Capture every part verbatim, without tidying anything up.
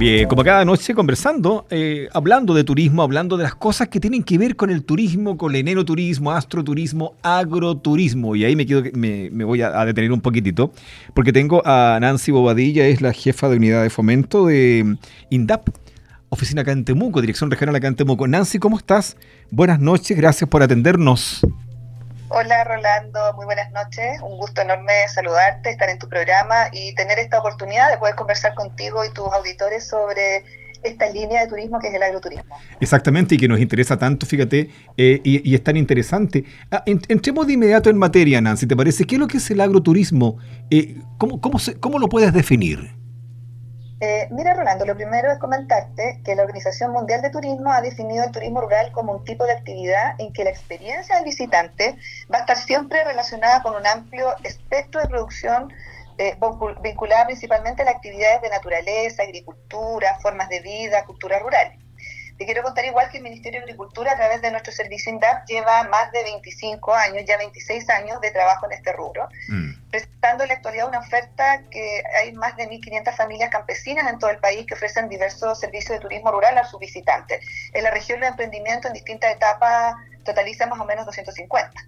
Bien, como cada noche conversando, eh, hablando de turismo, hablando de las cosas que tienen que ver con el turismo, con el enoturismo, astroturismo, agroturismo. Y ahí me, quedo, me, me voy a, a detener un poquitito, porque tengo a Nancy Bobadilla, es la jefa de unidad de fomento de INDAP, oficina Cantemuco, dirección regional a Cantemuco. Nancy, ¿cómo estás? Buenas noches, gracias por atendernos. Hola Rolando, muy buenas noches, un gusto enorme saludarte, estar en tu programa y tener esta oportunidad de poder conversar contigo y tus auditores sobre esta línea de turismo que es el agroturismo. Exactamente, y que nos interesa tanto, fíjate, eh, y, y es tan interesante. Ah, entremos de inmediato en materia, Nancy, ¿te parece? ¿Qué es lo que es el agroturismo? Eh, ¿cómo, cómo, se, ¿Cómo lo puedes definir? Eh, mira Rolando, lo primero es comentarte que la Organización Mundial de Turismo ha definido el turismo rural como un tipo de actividad en que la experiencia del visitante va a estar siempre relacionada con un amplio espectro de producción eh, vinculada principalmente a las actividades de naturaleza, agricultura, formas de vida, cultura rural. Te quiero contar igual que el Ministerio de Agricultura a través de nuestro servicio INDAP lleva más de veinticinco años, ya veintiséis años de trabajo en este rubro, mm. presentando en la actualidad una oferta que hay más de mil quinientas familias campesinas en todo el país que ofrecen diversos servicios de turismo rural a sus visitantes. En la región de emprendimiento en distintas etapas totaliza más o menos doscientos cincuenta.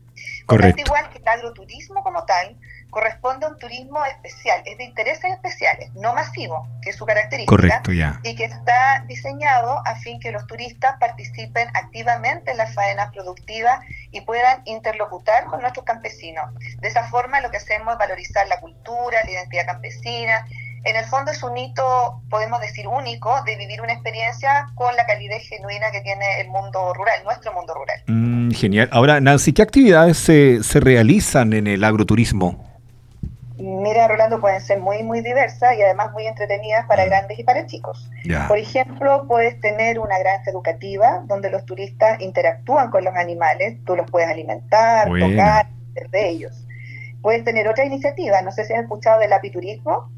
Correcto. Tanto igual que el agroturismo como tal corresponde a un turismo especial, es de intereses especiales, no masivo, que es su característica. Correcto, ya. Y que está diseñado a fin que los turistas participen activamente en las faenas productivas y puedan interlocutar con nuestros campesinos. De esa forma lo que hacemos es valorizar la cultura, la identidad campesina. En el fondo es un hito, podemos decir único, de vivir una experiencia con la calidez genuina que tiene el mundo rural, nuestro mundo rural. Mm, genial. Ahora, Nancy, ¿qué actividades se, se realizan en el agroturismo? Mira, Rolando, pueden ser muy, muy diversas y además muy entretenidas para grandes y para chicos. Yeah. Por ejemplo, puedes tener una granja educativa donde los turistas interactúan con los animales, tú los puedes alimentar, bueno. tocar, ser de ellos. Puedes tener otra iniciativa, no sé si has escuchado del apiturismo,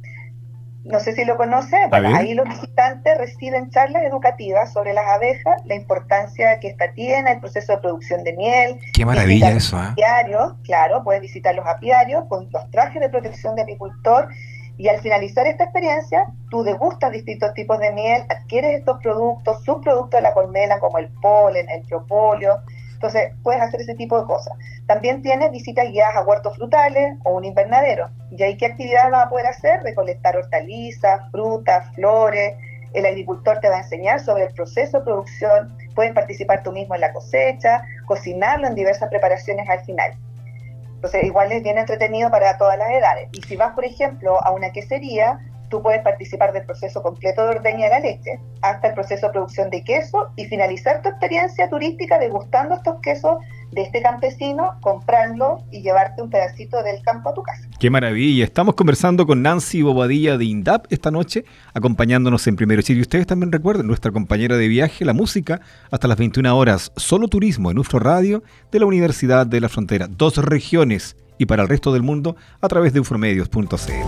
no sé si lo conoces, bueno, ahí los visitantes reciben charlas educativas sobre las abejas, la importancia que esta tiene, el proceso de producción de miel. Qué maravilla eso, ¿eh? Apiarios, claro, puedes visitar los apiarios con los trajes de protección de apicultor y al finalizar esta experiencia, tú degustas distintos tipos de miel, adquieres estos productos, subproductos de la colmena como el polen, el propóleo. Entonces, puedes hacer ese tipo de cosas. También tienes visitas guiadas a huertos frutales o un invernadero. ¿Y ahí qué actividades vas a poder hacer? Recolectar hortalizas, frutas, flores. El agricultor te va a enseñar sobre el proceso de producción. Puedes participar tú mismo en la cosecha, cocinarlo en diversas preparaciones al final. Entonces, igual es bien entretenido para todas las edades. Y si vas, por ejemplo, a una quesería, tú puedes participar del proceso completo de ordeña de la leche, hasta el proceso de producción de queso y finalizar tu experiencia turística degustando estos quesos de este campesino, comprarlo y llevarte un pedacito del campo a tu casa. ¡Qué maravilla! Estamos conversando con Nancy Bobadilla de INDAP esta noche, acompañándonos en Primero Chile. Y ustedes también recuerden, nuestra compañera de viaje, la música, hasta las veintiuna horas, solo turismo en Ufro Radio de la Universidad de la Frontera. Dos regiones y para el resto del mundo a través de Ufromedios punto c l.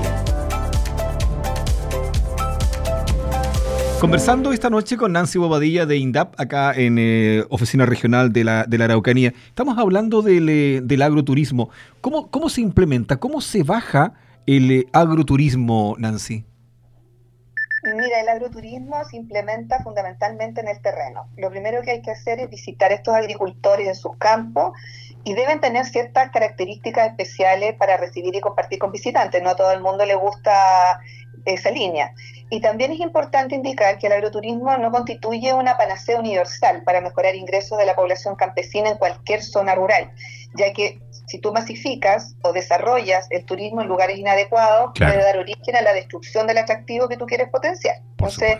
Conversando esta noche con Nancy Bobadilla de INDAP, acá en eh, Oficina Regional de la, de la Araucanía. Estamos hablando del, eh, del agroturismo. ¿Cómo, cómo se implementa, cómo se baja el eh, agroturismo, Nancy? Mira, el agroturismo se implementa fundamentalmente en el terreno. Lo primero que hay que hacer es visitar a estos agricultores en sus campos y deben tener ciertas características especiales para recibir y compartir con visitantes. No a todo el mundo le gusta esa línea. Y también es importante indicar que el agroturismo no constituye una panacea universal para mejorar ingresos de la población campesina en cualquier zona rural, ya que si tú masificas o desarrollas el turismo en lugares inadecuados, claro, puede dar origen a la destrucción del atractivo que tú quieres potenciar. Entonces,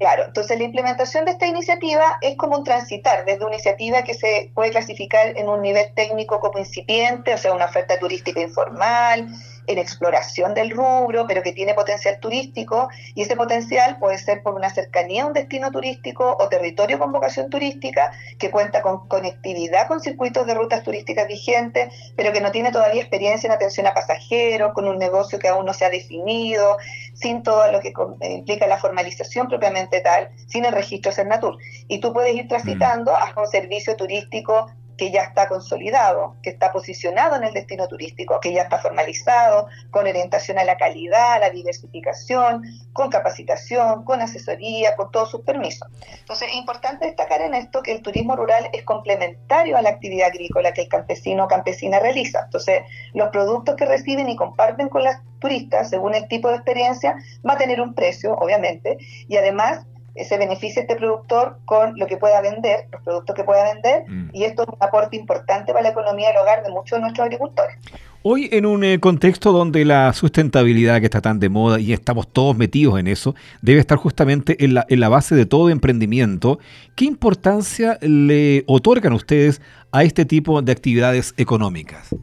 claro, entonces la implementación de esta iniciativa es como un transitar, desde una iniciativa que se puede clasificar en un nivel técnico como incipiente, o sea, una oferta turística informal, en exploración del rubro, pero que tiene potencial turístico, y ese potencial puede ser por una cercanía a un destino turístico o territorio con vocación turística, que cuenta con conectividad con circuitos de rutas turísticas vigentes, pero que no tiene todavía experiencia en atención a pasajeros, con un negocio que aún no se ha definido, sin todo lo que implica la formalización propiamente tal, sin el registro Sernatur. Y tú puedes ir transitando mm. a un servicio turístico que ya está consolidado, que está posicionado en el destino turístico, que ya está formalizado, con orientación a la calidad, a la diversificación, con capacitación, con asesoría, con todos sus permisos. Entonces, es importante destacar en esto que el turismo rural es complementario a la actividad agrícola que el campesino o campesina realiza. Entonces, los productos que reciben y comparten con las turistas, según el tipo de experiencia, va a tener un precio, obviamente, y además se beneficia este productor con lo que pueda vender, los productos que pueda vender, mm. y esto es un aporte importante para la economía del hogar de muchos de nuestros agricultores. Hoy, en un eh, contexto donde la sustentabilidad, que está tan de moda y estamos todos metidos en eso, debe estar justamente en la, en la base de todo emprendimiento, ¿qué importancia le otorgan ustedes a este tipo de actividades económicas?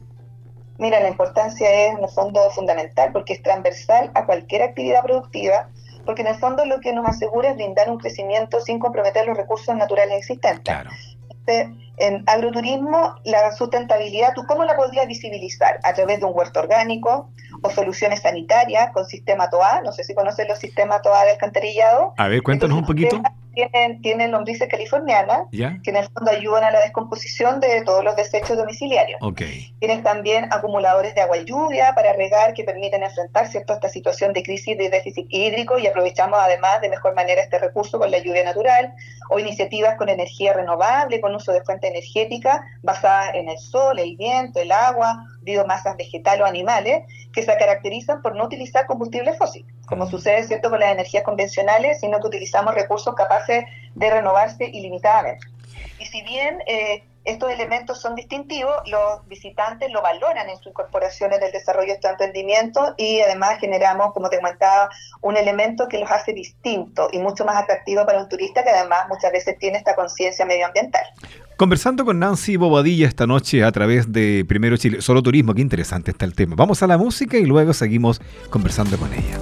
Mira, la importancia es, en el fondo, fundamental, porque es transversal a cualquier actividad productiva, porque en el fondo lo que nos asegura es brindar un crecimiento sin comprometer los recursos naturales existentes. Claro. En agroturismo, la sustentabilidad, ¿tú cómo la podrías visibilizar? A través de un huerto orgánico o soluciones sanitarias con sistema T O A. No sé si conocen los sistemas T O A de alcantarillado. A ver, cuéntanos entonces un poquito. Tienen, tienen lombrices californianas, ¿ya?, que en el fondo ayudan a la descomposición de todos los desechos domiciliarios. Okay. Tienen también acumuladores de agua y lluvia para regar, que permiten enfrentar, ¿cierto?, esta situación de crisis de déficit hídrico, y aprovechamos además de mejor manera este recurso con la lluvia natural, o iniciativas con energía renovable, con uso de fuente energética basada en el sol, el viento, el agua, biomasas vegetales o animales, que se caracterizan por no utilizar combustibles fósiles, como sucede, ¿cierto?, con las energías convencionales, sino que utilizamos recursos capaces de renovarse ilimitadamente. Y si bien eh, estos elementos son distintivos, los visitantes lo valoran en sus incorporaciones del desarrollo de este emprendimiento, y además generamos, como te comentaba, un elemento que los hace distintos y mucho más atractivo para un turista que además muchas veces tiene esta conciencia medioambiental. Conversando con Nancy Bobadilla esta noche a través de Primero Chile, Solo Turismo. Qué interesante está el tema. Vamos a la música y luego seguimos conversando con ella.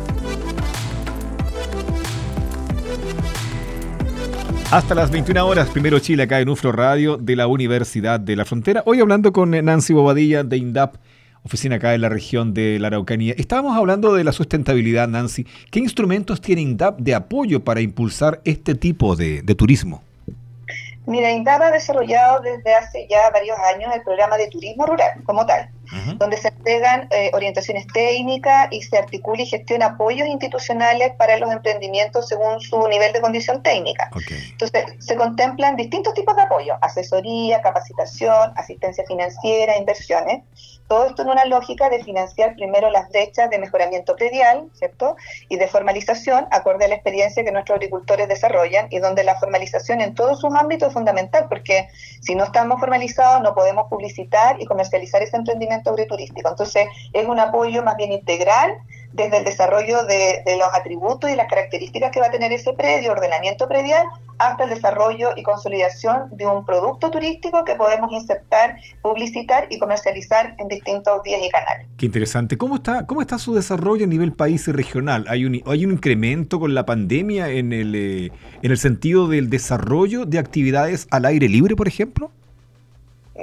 Hasta las veintiuna horas, Primero Chile, acá en Ufro Radio de la Universidad de la Frontera. Hoy hablando con Nancy Bobadilla de INDAP, oficina acá en la región de la Araucanía. Estábamos hablando de la sustentabilidad, Nancy. ¿Qué instrumentos tiene INDAP de apoyo para impulsar este tipo de, de turismo? Mira, INDAP ha desarrollado desde hace ya varios años el programa de turismo rural como tal, uh-huh. donde se entregan eh, orientaciones técnicas y se articula y gestiona apoyos institucionales para los emprendimientos según su nivel de condición técnica. Okay. Entonces, se contemplan distintos tipos de apoyo: asesoría, capacitación, asistencia financiera, inversiones. Todo esto en una lógica de financiar primero las brechas de mejoramiento predial, ¿cierto?, y de formalización, acorde a la experiencia que nuestros agricultores desarrollan, y donde la formalización en todos sus ámbitos es fundamental, porque si no estamos formalizados no podemos publicitar y comercializar ese emprendimiento agroturístico. Entonces, es un apoyo más bien integral desde el desarrollo de, de los atributos y las características que va a tener ese predio, ordenamiento predial, hasta el desarrollo y consolidación de un producto turístico que podemos insertar, publicitar y comercializar en distintos días y canales. Qué interesante. ¿Cómo está, cómo está su desarrollo a nivel país y regional? ¿Hay un, hay un incremento con la pandemia en el, eh, en el sentido del desarrollo de actividades al aire libre, por ejemplo?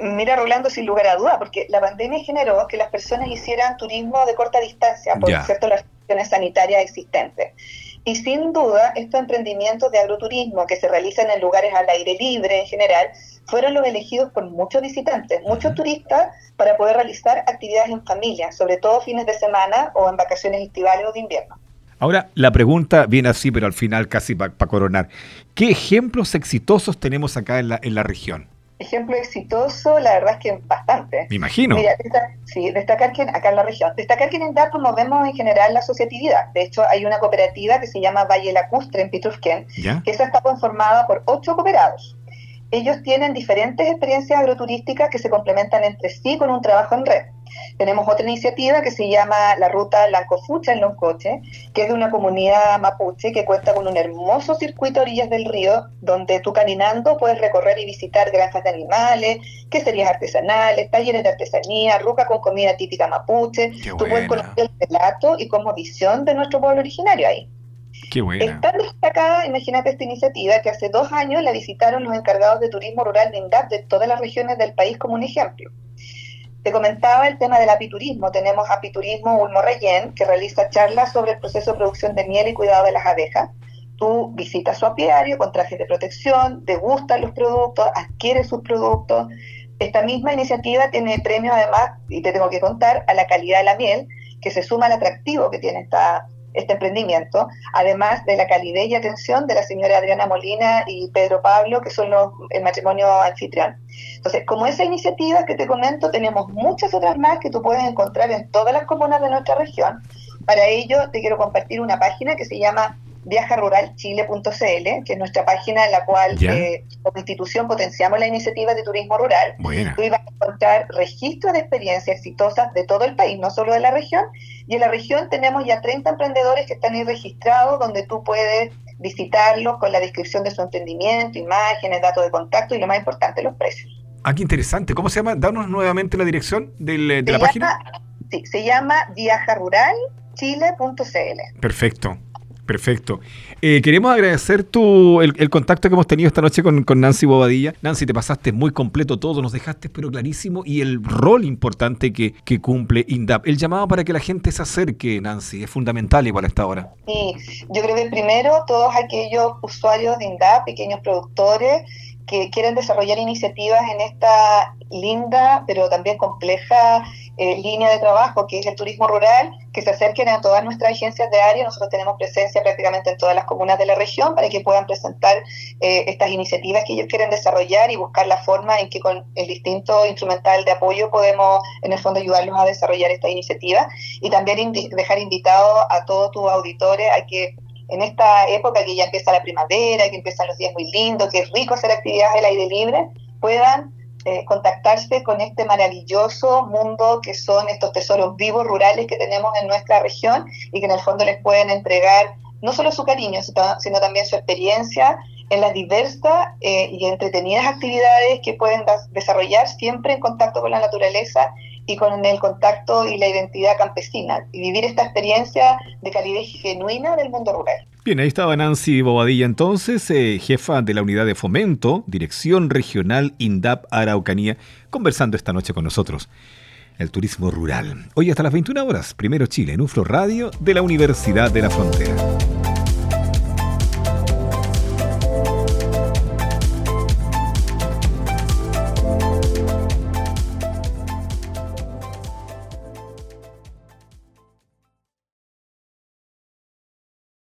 Mira, Rolando, sin lugar a duda, porque la pandemia generó que las personas hicieran turismo de corta distancia, por yeah. cierto, las restricciones sanitarias existentes. Y sin duda, estos emprendimientos de agroturismo que se realizan en lugares al aire libre en general, fueron los elegidos por muchos visitantes, muchos turistas, para poder realizar actividades en familia, sobre todo fines de semana o en vacaciones estivales o de invierno. Ahora, la pregunta viene así, pero al final casi para pa coronar. ¿Qué ejemplos exitosos tenemos acá en la, en la región? Ejemplo exitoso, la verdad es que bastante. Me imagino. Mira, destaca, sí, destacar que acá en la región, destacar que en INDAP promovemos en general la asociatividad. De hecho, hay una cooperativa que se llama Valle Lacustre en Pitrufquén, ¿ya?, que esa está conformada por ocho cooperados. Ellos tienen diferentes experiencias agroturísticas que se complementan entre sí con un trabajo en red. Tenemos otra iniciativa que se llama la Ruta Lancofucha en Loncoche, que es de una comunidad mapuche que cuenta con un hermoso circuito a orillas del río, donde tú caminando puedes recorrer y visitar granjas de animales, queserías artesanales, talleres de artesanía, ruca con comida típica mapuche. Qué tú buena. Puedes conocer el relato y como visión de nuestro pueblo originario ahí. Qué buena. Está destacada, imagínate, esta iniciativa que hace dos años la visitaron los encargados de turismo rural de INDAP de todas las regiones del país, como un ejemplo. Te comentaba el tema del apiturismo. Tenemos Apiturismo Ulmo Reyén, que realiza charlas sobre el proceso de producción de miel y cuidado de las abejas. Tú visitas su apiario con trajes de protección, degustas los productos, adquieres sus productos. Esta misma iniciativa tiene premio, además, y te tengo que contar, a la calidad de la miel, que se suma al atractivo que tiene esta, este emprendimiento, además de la calidez y atención de la señora Adriana Molina y Pedro Pablo, que son los, el matrimonio anfitrión. Entonces, como esa iniciativa que te comento, tenemos muchas otras más que tú puedes encontrar en todas las comunas de nuestra región. Para ello, te quiero compartir una página que se llama Viajaruralchile punto c l, que es nuestra página en la cual eh, como institución potenciamos la iniciativa de turismo rural. Buena. Tú ibas a encontrar registros de experiencias exitosas de todo el país, no solo de la región, y en la región tenemos ya treinta emprendedores que están ahí registrados, donde tú puedes visitarlos con la descripción de su emprendimiento, imágenes, datos de contacto y, lo más importante, los precios. Ah, qué interesante. ¿Cómo se llama? Danos nuevamente la dirección del, de se la llama, página. Sí, se llama Viajaruralchile punto c l. Perfecto. Perfecto. Eh, queremos agradecer tu, el, el contacto que hemos tenido esta noche con, con Nancy Bobadilla. Nancy, te pasaste muy completo todo, nos dejaste pero clarísimo, y el rol importante que, que cumple INDAP. El llamado para que la gente se acerque, Nancy, es fundamental igual a esta hora. Sí, yo creo que primero todos aquellos usuarios de INDAP, pequeños productores, que quieren desarrollar iniciativas en esta linda, pero también compleja eh, línea de trabajo, que es el turismo rural, que se acerquen a todas nuestras agencias de área. Nosotros tenemos presencia prácticamente en todas las comunas de la región para que puedan presentar eh, estas iniciativas que ellos quieren desarrollar y buscar la forma en que con el distinto instrumental de apoyo podemos, en el fondo, ayudarlos a desarrollar esta iniciativa. Y también indi- dejar invitado a todos tus auditores a que, en esta época que ya empieza la primavera, que empiezan los días muy lindos, que es rico hacer actividades al aire libre, puedan eh, contactarse con este maravilloso mundo que son estos tesoros vivos rurales que tenemos en nuestra región, y que en el fondo les pueden entregar no solo su cariño, sino también su experiencia en las diversas eh, y entretenidas actividades que pueden das- desarrollar siempre en contacto con la naturaleza y con el contacto y la identidad campesina, y vivir esta experiencia de calidez genuina del mundo rural. Bien, ahí estaba Nancy Bobadilla entonces, eh, jefa de la Unidad de Fomento, Dirección Regional INDAP Araucanía, conversando esta noche con nosotros. El turismo rural. Hoy hasta las veintiuna horas, Primero Chile, en Ufro Radio de la Universidad de la Frontera.